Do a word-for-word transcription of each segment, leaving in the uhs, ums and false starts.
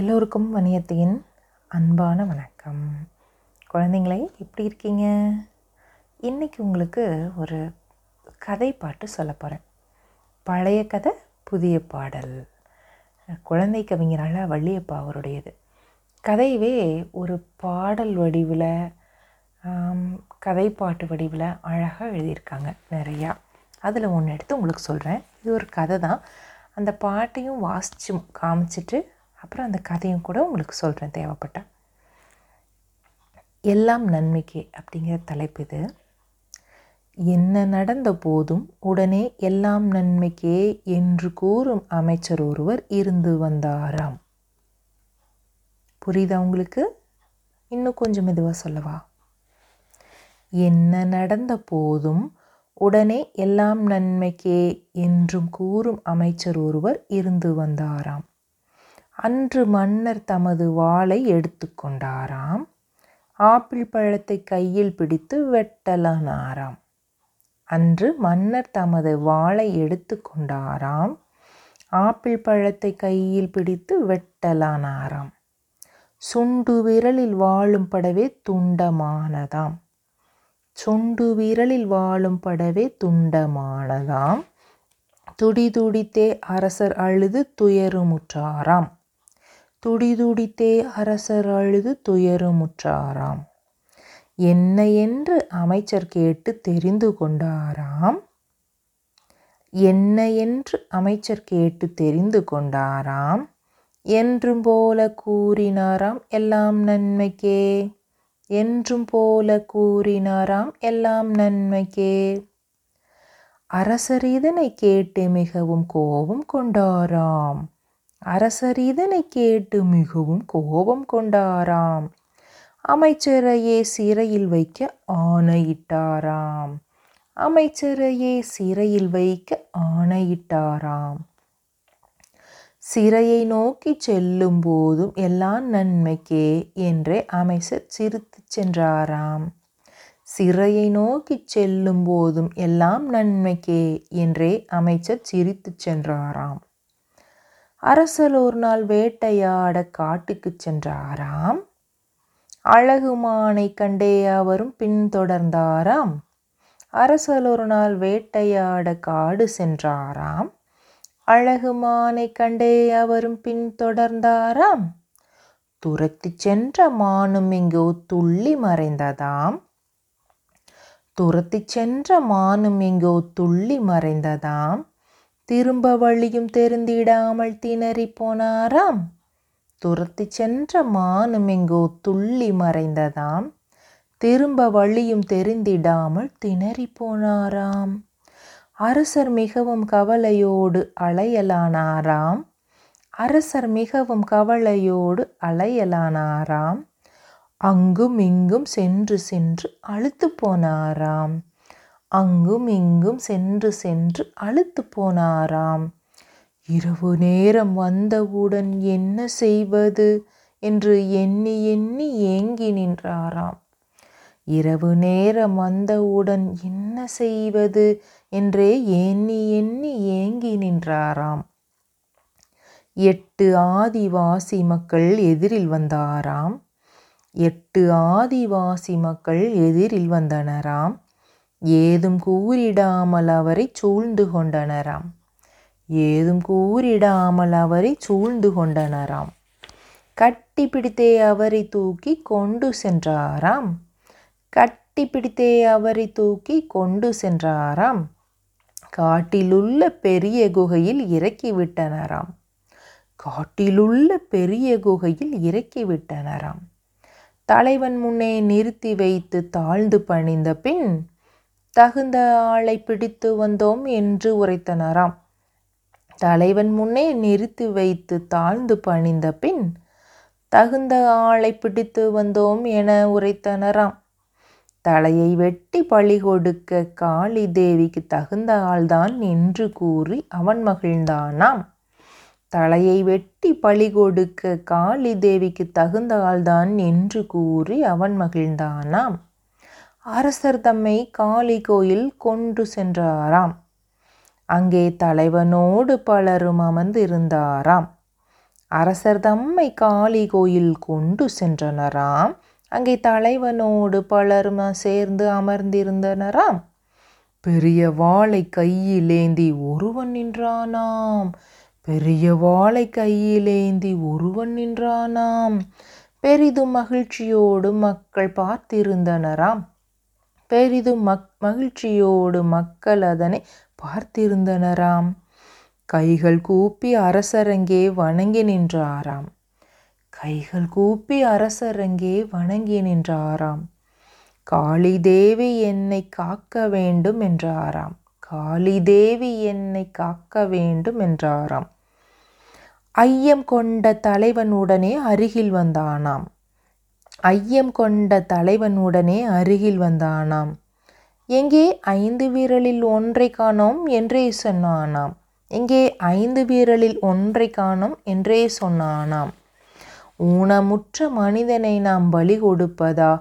எல்லோருக்கும் வணியத்தின் அன்பான வணக்கம். குழந்தைங்களே, எப்படி இருக்கீங்க? இன்றைக்கி உங்களுக்கு ஒரு கதை பாட்டு சொல்ல போகிறேன். பழைய கதை புதிய பாடல், குழந்தை கவிஞர் அழகா வள்ளியப்பா அவருடையது. கதையவே ஒரு பாடல் வடிவில், கதை பாட்டு வடிவில் அழகாக எழுதியிருக்காங்க நிறையா. அதில் ஒன்று எடுத்து உங்களுக்கு சொல்கிறேன். இது ஒரு கதை தான். அந்த பாட்டையும் வாசித்து காமிச்சிட்டு அப்புறம் அந்த கதையும் கூட உங்களுக்கு சொல்கிறேன் தேவைப்பட்ட. எல்லாம் நன்மைக்கே அப்படிங்கிற தலைப்பு இது. என்ன நடந்த போதும் உடனே எல்லாம் நன்மைக்கே என்று கூறும் அமைச்சர் ஒருவர் இருந்து வந்தாராம். புரியுதா உங்களுக்கு? இன்னும் கொஞ்சம் மெதுவாக சொல்லவா? என்ன நடந்த போதும் உடனே எல்லாம் நன்மைக்கே என்றும் கூறும் அமைச்சர் ஒருவர் இருந்து வந்தாராம். அன்று மன்னர் தமது வாளை எடுத்து கொண்டாராம். ஆப்பிள் பழத்தை கையில் பிடித்து வெட்டலானாராம். அன்று மன்னர் தமது வாளை எடுத்து கொண்டாராம். ஆப்பிள் பழத்தை கையில் பிடித்து வெட்டலானாராம். சுண்டு விரலில் வாழும் படவே துண்டமானதாம். சுண்டு விரலில் வாழும் படவே துண்டமானதாம். துடிதுடித்தே அரசர் அழுது துயருமுற்றாராம். துடிதுடித்தே அரசர் அழுது துயருமுற்றாராம். என்ன என்று அமைச்சர் கேட்டு தெரிந்து கொண்டாராம். என்ன என்று அமைச்சர் கேட்டு தெரிந்து கொண்டாராம். என்றும் போல கூறினாராம் எல்லாம் நன்மைக்கே. என்றும் போல கூறினாராம் எல்லாம் நன்மைக்கே. அரசர் இதனை கேட்டு மிகவும் கோபம் கொண்டாராம். அரசர் இதனை கேட்டு மிகவும் கோபம் கொண்டாராம். அமைச்சரையே சிறையில் வைக்க ஆணையிட்டாராம். அமைச்சரையே சிறையில் வைக்க ஆணையிட்டாராம். சிறையை நோக்கி செல்லும் போதும் எல்லாம் நன்மைக்கே என்றே அமைச்சர் சிரித்து சென்றாராம். சிறையை நோக்கி செல்லும் போதும் எல்லாம் நன்மைக்கே என்றே அமைச்சர் சிரித்து சென்றாராம். அரசர் ஒரு நாள் வேட்டையாட காட்டுக்கு சென்றாராம். அழகு மானை கண்டே அவரும் பின்தொடர்ந்தாராம். அரசர் ஒரு நாள் வேட்டையாட காடு சென்றாராம். அழகு மானை கண்டே அவரும் பின்தொடர்ந்தாராம். துரத்தி சென்ற மானும் எங்கோ துள்ளி மறைந்ததாம். துரத்தி சென்ற மானும் எங்கோ துள்ளி மறைந்ததாம். திரும்ப வழியும் தெரிந்திடாமல் திணறி போனாராம். துரத்தி சென்ற மானும் எங்கோ துள்ளி மறைந்ததாம். திரும்ப வழியும் தெரிந்திடாமல் திணறி போனாராம். அரசர் மிகவும் கவலையோடு அலையலானாராம். அரசர் மிகவும் கவலையோடு அலையலானாராம். அங்கும் இங்கும் சென்று சென்று அழுத்து போனாராம். அங்கும் இங்கும் சென்று சென்று அழுத்து போனாராம். இரவு நேரம் வந்தவுடன் என்ன செய்வது என்று எண்ணி எண்ணி ஏங்கி நின்றாராம். இரவு நேரம் வந்தவுடன் என்ன செய்வது என்றே எண்ணி எண்ணி ஏங்கி நின்றாராம். எட்டு ஆதிவாசி மக்கள் எதிரில் வந்தாராம். எட்டு ஆதிவாசி மக்கள் எதிரில் வந்தனராம். ஏதும் கூறிடாமல் அவரை சூழ்ந்து கொண்டனராம். ஏதும் கூறிடாமல் அவரை சூழ்ந்து கொண்டனராம். கட்டி பிடித்தே அவரை தூக்கி கொண்டு சென்றாராம். கட்டி பிடித்தே அவரை தூக்கி கொண்டு சென்றாராம். காட்டிலுள்ள பெரிய குகையில் இறக்கிவிட்டனராம். காட்டிலுள்ள பெரிய குகையில் இறக்கிவிட்டனராம். தலைவன் முன்னே நிறுத்தி வைத்து தாழ்ந்து பணிந்த பின் தகுந்த ஆளை பிடித்து வந்தோம் என்று உரைத்தனராம். தலைவன் முன்னே நிறுத்தி வைத்து தாழ்ந்து பணிந்த பின் தகுந்த ஆளை பிடித்து வந்தோம் என உரைத்தனராம். தலையை வெட்டி பழி கொடுக்க காளி தேவிக்கு தகுந்த ஆள்தான் என்று கூறி அவன் மகிழ்ந்தானாம். தலையை வெட்டி பழி கொடுக்க காளி தேவிக்கு தகுந்த ஆள்தான் என்று கூறி அவன் மகிழ்ந்தானாம். அரசர் தம்மை காளி கோயில் கொண்டு சென்றாராம். அங்கே தலைவனோடு பலரும் அமர்ந்து இருந்தாராம். அரசர் தம்மை காளி கோயில் கொண்டு சென்றனராம். அங்கே தலைவனோடு பலரும் சேர்ந்து அமர்ந்திருந்தனராம். பெரிய வாளை கையிலேந்தி ஒருவன் நின்றானாம். பெரிய வாளை கையிலேந்தி ஒருவன் நின்றானாம். பெரிதும் மகிழ்ச்சியோடு மக்கள் பார்த்திருந்தனராம். பெரிதும் மக் மகிழ்ச்சியோடு மக்கள் அதனை பார்த்திருந்தனராம். கைகள் கூப்பி அரசரங்கே வணங்கி நின்றாராம். கைகள் கூப்பி அரசரங்கே வணங்கி நின்றாராம். காளி தேவி என்னை காக்க வேண்டும் என்றாராம். காளி தேவி என்னை காக்க வேண்டும் என்றாராம். ஐயம் கொண்ட தலைவனுடனே அருகில் வந்தானாம். ஐயம் கொண்ட தலைவனுடனே அருகில் வந்தானாம். எங்கே ஐந்து வீரலில் ஒன்றை காணோம் என்றே சொன்னானாம். எங்கே ஐந்து வீரலில் ஒன்றை காணோம் என்றே சொன்னானாம். ஊனமுற்ற மனிதனை நாம் பலி கொடுப்பதா?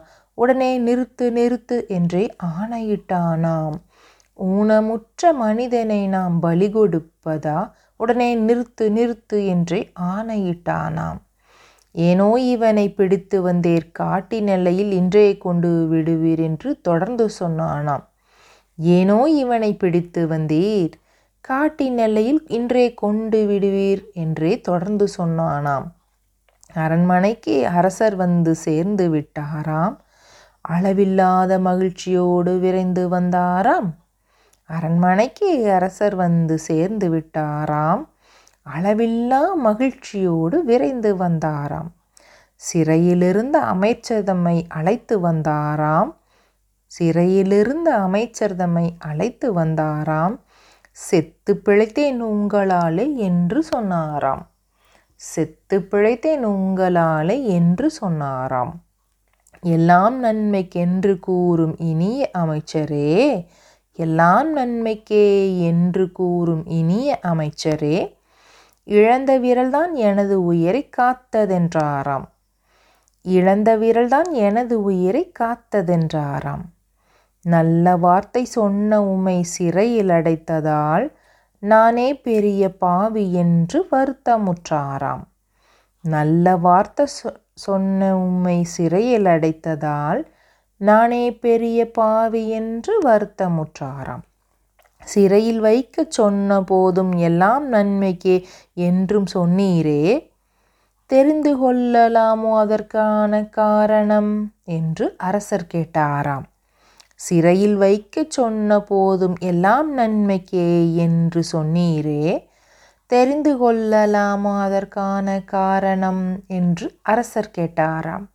உடனே நிறுத்து நிறுத்து என்றே ஆணையிட்டானாம். ஊனமுற்ற மனிதனை நாம் பலி கொடுப்பதா? உடனே நிறுத்து நிறுத்து என்றே ஆணையிட்டானாம். ஏனோ இவனை பிடித்து வந்தேர், காட்டி நெல்லையில் இன்றே கொண்டு விடுவீர் என்று தொடர்ந்து சொன்னானாம். ஏனோ இவனை பிடித்து வந்தீர், காட்டி நெல்லையில் இன்றே கொண்டு விடுவீர் என்றே தொடர்ந்து சொன்னானாம். அரண்மனைக்கு அரசர் வந்து சேர்ந்து விட்டாராம். அளவில்லாத மகிழ்ச்சியோடு விரைந்து வந்தாராம். அரண்மனைக்கு அரசர் வந்து சேர்ந்து விட்டாராம். அளவில்லா மகிழ்ச்சியோடு விரைந்து வந்தாராம். சிறையிலிருந்த அமைச்சர் தம்மை அழைத்து வந்தாராம். சிறையிலிருந்த அமைச்சர் தம்மை அழைத்து வந்தாராம். செத்து பிழைத்தேன் உங்களாலே என்று சொன்னாராம். செத்து பிழைத்தேன் உங்களாலே என்று சொன்னாராம். எல்லாம் நன்மைக்கென்று கூறும் இனிய அமைச்சரே, எல்லாம் நன்மைக்கே என்று கூறும் இனிய அமைச்சரே, இழந்த விரல்தான் எனது உயிரை காத்ததென்றாராம். இழந்த விரல்தான் எனது உயிரை காத்ததென்றாராம். நல்ல வார்த்தை சொன்ன உமை சிறையில் அடைத்ததால் நானே பெரிய பாவி என்று வருத்தமுற்றாராம். நல்ல வார்த்தை சொ சொன்ன உமை சிறையில் அடைத்ததால் நானே பெரிய பாவி என்று வருத்தமுற்றாராம். சிறையில் வைக்க சொன்ன போதும் எல்லாம் நன்மைக்கே என்றும் சொன்னீரே, தெரிந்து கொள்ளலாமோ அதற்கான காரணம் என்று அரசர் கேட்டாராம். சிறையில் வைக்க சொன்ன போதும் எல்லாம் நன்மைக்கே என்று சொன்னீரே, தெரிந்து கொள்ளலாமா அதற்கான காரணம் என்று அரசர் கேட்டாராம்.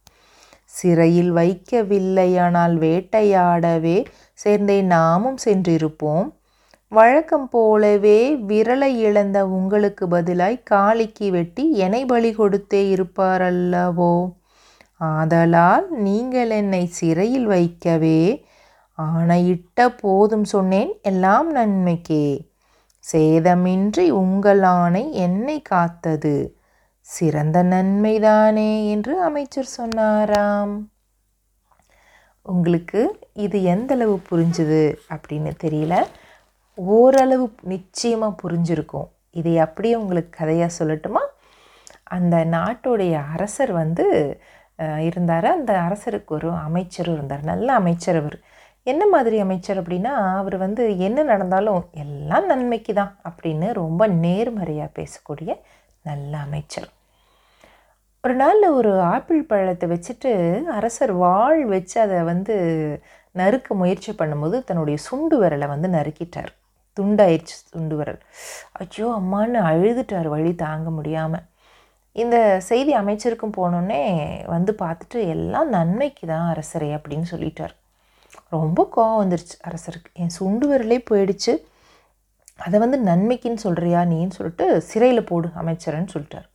சிறையில் வைக்கவில்லையானால் வேட்டையாடவே சேர்ந்தே நாமும் சென்றிருப்போம். வழக்கம் போலவே விரலை இழந்த உங்களுக்கு பதிலாய் காளிக்கு வெட்டி என்னை பலி கொடுத்தே இருப்பாரல்லவோ. ஆதலால் நீங்கள் என்னை சிறையில் வைக்கவே ஆணையிட்ட போதும் சொன்னேன் எல்லாம் நன்மைக்கே. சேதமின்றி உங்கள் ஆணை என்னை காத்தது சிறந்த நன்மைதானே என்று அமைச்சர் சொன்னாராம். உங்களுக்கு இது எந்தளவு புரிஞ்சுது அப்படின்னு தெரியல. ஓரளவு நிச்சயமாக புரிஞ்சிருக்கும். இதை அப்படியே உங்களுக்கு கதையாக சொல்லட்டுமா? அந்த நாட்டுடைய அரசர் வந்து இருந்தார். அந்த அரசருக்கு ஒரு அமைச்சரும் இருந்தார். நல்ல அமைச்சர். அவர் என்ன மாதிரி அமைச்சர் அப்படின்னா, அவர் வந்து என்ன நடந்தாலும் எல்லாம் நன்மைக்கு தான் அப்படின்னு ரொம்ப நேர்மறையாக பேசக்கூடிய நல்ல அமைச்சர். ஒரு நாள் ஒரு ஆப்பிள் பழத்தை வச்சுட்டு அரசர் வாள் வச்சு அதை வந்து நறுக்க முயற்சி பண்ணும்போது தன்னுடைய சுண்டு விரலை வந்து நறுக்கிட்டார். துண்டாயிடுச்சு சுண்டு விரல். ஐயோ அம்மான்னு அழுதுட்டார் வழி தாங்க முடியாமல். இந்த செய்தி அமைச்சருக்கும் போனோடனே வந்து பார்த்துட்டு எல்லாம் நன்மைக்கு தான் அரசரே அப்படின்னு சொல்லிட்டார். ரொம்ப கோவம் வந்துருச்சு அரசருக்கு. என் சுண்டு விரலே போயிடுச்சு, அதை வந்து நன்மைக்குன்னு சொல்கிறியா நீன்னு சொல்லிட்டு சிறையில் போடு அமைச்சர்ன்னு சொல்லிட்டார்.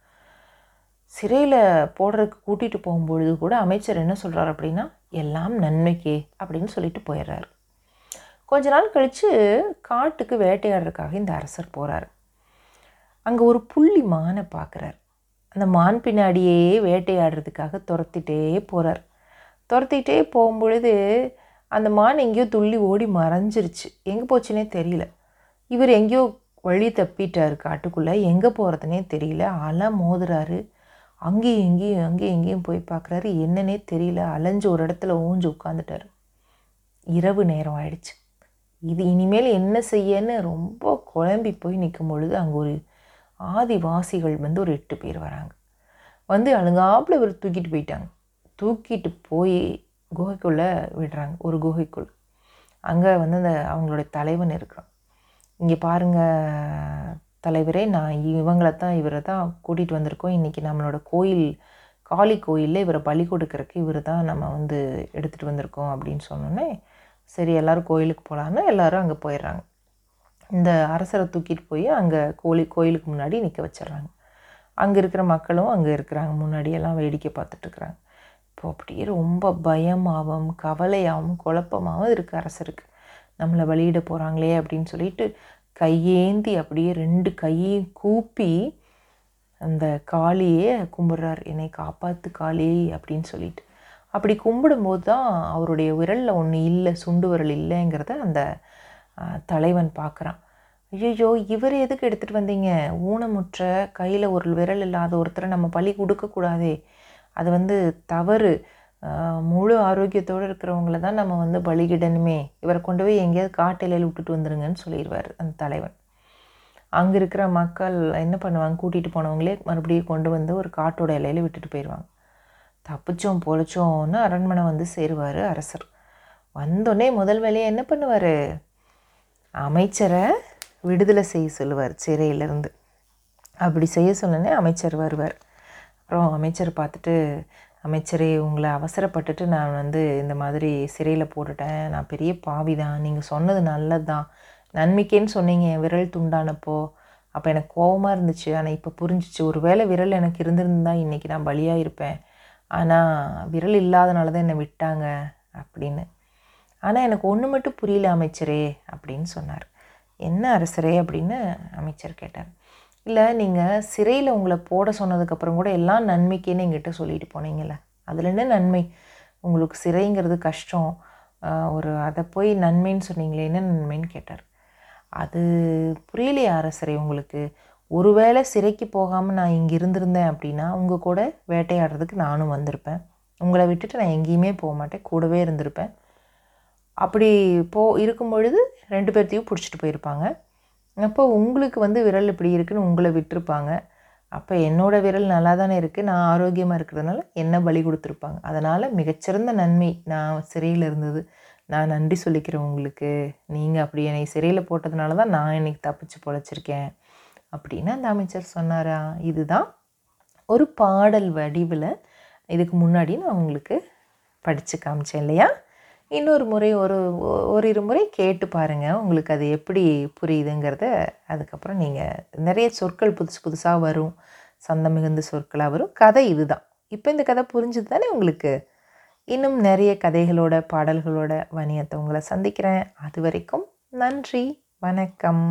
சிறையில் போடுறதுக்கு கூட்டிகிட்டு போகும்பொழுது கூட அமைச்சர் என்ன சொல்கிறார் அப்படின்னா, எல்லாம் நன்மைக்கே அப்படின்னு சொல்லிட்டு போயிடுறாரு. கொஞ்ச நாள் கழித்து காட்டுக்கு வேட்டையாடுறதுக்காக இந்த அரசர் போகிறார். அங்கே ஒரு புள்ளி மானை பார்க்குறார். அந்த மான் பின்னாடியே வேட்டையாடுறதுக்காக துரத்திட்டே போகிறார். துரத்திட்டே போகும்பொழுது அந்த மான் எங்கேயோ துள்ளி ஓடி மறைஞ்சிருச்சு. எங்கே போச்சுன்னே தெரியல. இவர் எங்கேயோ வழி தப்பிட்டார். காட்டுக்குள்ளே எங்கே போகிறதுனே தெரியல. அலை மோதுறாரு. அங்கேயும் இங்கேயும் அங்கேயும் இங்கேயும் போய் பார்க்குறாரு. என்னன்னே தெரியல. அலைஞ்சு ஒரு இடத்துல ஊஞ்சு உட்காந்துட்டார். இரவு நேரம் ஆயிடுச்சு. இது இனிமேல் என்ன செய்யன்னு ரொம்ப குழம்பி போய் நிற்கும் பொழுது அங்கே ஒரு ஆதிவாசிகள் வந்து ஒரு எட்டு பேர் வராங்க. வந்து அழுங்காப்புல இவர் தூக்கிட்டு போயிட்டாங்க. தூக்கிட்டு போய் குகைக்குள்ளே விடுறாங்க. ஒரு குகைக்குள் அங்கே வந்து அந்த அவங்களோட தலைவன் இருக்கிறான். இங்கே பாருங்கள் தலைவரே, நான் இவங்களை தான் இவரை தான் கூட்டிகிட்டு வந்திருக்கோம். இன்றைக்கி நம்மளோட கோயில் காளி கோயிலில் இவரை பலி கொடுக்கறக்கு இவர் தான் நம்ம வந்து எடுத்துகிட்டு வந்திருக்கோம் அப்படின்னு சொன்னோன்னே சரி எல்லோரும் கோயிலுக்கு போகலான்னு எல்லோரும் அங்கே போயிடுறாங்க. இந்த அரசரை தூக்கிட்டு போய் அங்கே கோழி கோயிலுக்கு முன்னாடி நிற்க வச்சிட்றாங்க. அங்கே இருக்கிற மக்களும் அங்கே இருக்கிறாங்க. முன்னாடியெல்லாம் வேடிக்கை பார்த்துட்ருக்குறாங்க. இப்போ அப்படியே ரொம்ப பயமாகவும் கவலையாகவும் குழப்பமாகவும் இருக்குது அரசருக்கு. நம்மளை வெளியிட போகிறாங்களே அப்படின்னு சொல்லிட்டு கையேந்தி அப்படியே ரெண்டு கையையும் கூப்பி அந்த காளியே கும்பிட்றார். என்னை காப்பாற்று காளி அப்படின்னு சொல்லிட்டு அப்படி கும்பிடும்போது தான் அவருடைய விரலில் ஒன்று இல்லை, சுண்டு விரல் இல்லைங்கிறத அந்த தலைவன் பார்க்குறான். ஐயோ, இவர் எதுக்கு எடுத்துகிட்டு வந்தீங்க? ஊனமுற்ற கையில் ஒரு விரல் இல்லாத ஒருத்தரை நம்ம பலி கொடுக்கக்கூடாதே, அது வந்து தவறு. முழு ஆரோக்கியத்தோடு இருக்கிறவங்கள தான் நம்ம வந்து பலிகிடணுமே. இவரை கொண்டு போய் எங்கேயாவது காட்டிலையில் விட்டுட்டு வந்துடுங்கன்னு சொல்லிடுவார் அந்த தலைவன். அங்கே இருக்கிற மக்கள் என்ன பண்ணுவாங்க, கூட்டிகிட்டு போனவங்களே மறுபடியும் கொண்டு வந்து ஒரு காட்டோட இலையில் விட்டுட்டு போயிடுவாங்க. தப்பிச்சோம் பொழைச்சோன்னு அரண்மனை வந்து சேருவார் அரசர். வந்தோடனே முதல் வேலையை என்ன பண்ணுவார், அமைச்சரை விடுதலை செய்ய சொல்லுவார் சிறையிலேருந்து. அப்படி செய்ய சொன்னோன்னே அமைச்சர் வருவார். அப்புறம் அமைச்சர் பார்த்துட்டு, அமைச்சரே உங்களை அவசரப்பட்டுட்டு நான் வந்து இந்த மாதிரி சிறையில் போட்டுட்டேன், நான் பெரிய பாவி தான், நீங்கள் சொன்னது நல்லது தான், நன்மைக்கேன்னு சொன்னீங்க விரல் துண்டானப்போ, அப்போ எனக்கு கோபமாக இருந்துச்சு, ஆனால் இப்போ புரிஞ்சிச்சு. ஒரு வேளை விரல் எனக்கு இருந்திருந்தா இன்றைக்கி நான் பலியாக இருப்பேன், ஆனால் விரல் இல்லாதனால தான் என்னை விட்டாங்க அப்படின்னு. ஆனால் எனக்கு ஒன்று மட்டும் புரியல அமைச்சரே அப்படின்னு சொன்னார். என்ன அரசரே அப்படின்னு அமைச்சர் கேட்டார். இல்லை, நீங்கள் சிறையில் உங்களை போட சொன்னதுக்கப்புறம் கூட எல்லாம் நன்மைக்கேன்னு எங்கிட்ட சொல்லிட்டு போனீங்களே, அதில் என்ன நன்மை? உங்களுக்கு சிறைங்கிறது கஷ்டம், ஒரு அதை போய் நன்மைன்னு சொன்னீங்களே, என்ன நன்மைன்னு கேட்டார். அது புரியலையா அரசரே உங்களுக்கு? ஒருவேளை சிறைக்கு போகாமல் நான் இங்கே இருந்திருந்தேன் அப்படின்னா உங்கள் கூட வேட்டையாடுறதுக்கு நானும் வந்திருப்பேன், உங்களை விட்டுட்டு நான் எங்கேயுமே போக மாட்டேன், கூடவே இருந்திருப்பேன். அப்படி போ இருக்கும் பொழுது ரெண்டு பேர்த்தையும் பிடிச்சிட்டு போயிருப்பாங்க. அப்போ உங்களுக்கு வந்து விரல் இப்படி இருக்குதுன்னு உங்களை விட்டுருப்பாங்க. அப்போ என்னோடய விரல் நல்லா தானே இருக்குது, நான் ஆரோக்கியமாக இருக்கிறதுனால என்ன பலி கொடுத்துருப்பாங்க. அதனால் மிகச்சிறந்த நன்மை நான் சிறையில் இருந்தது. நான் நன்றி சொல்லிக்கிறேன் உங்களுக்கு. நீங்கள் அப்படி என்னை சிறையில் போட்டதுனால தான் நான் இன்றைக்கி தப்பிச்சு பொழைச்சிருக்கேன் அப்படின்னு அந்த அமைச்சர் சொன்னாரா. இதுதான் ஒரு பாடல் வடிவில் இதுக்கு முன்னாடி நான் உங்களுக்கு படித்து காமிச்சேன் இல்லையா. இன்னொரு முறை ஒரு ஒரு இரு முறை கேட்டு பாருங்கள், உங்களுக்கு அது எப்படி புரியுதுங்கிறத. அதுக்கப்புறம் நீங்கள் நிறைய சொற்கள் புதுசு புதுசாக வரும், சந்தம் மிகுந்த சொற்களாக வரும். கதை இது தான். இப்போ இந்த கதை புரிஞ்சது தானே உங்களுக்கு. இன்னும் நிறைய கதைகளோட பாடல்களோட வணியத்தை உங்களை சந்திக்கிறேன். அது வரைக்கும் நன்றி, வணக்கம்.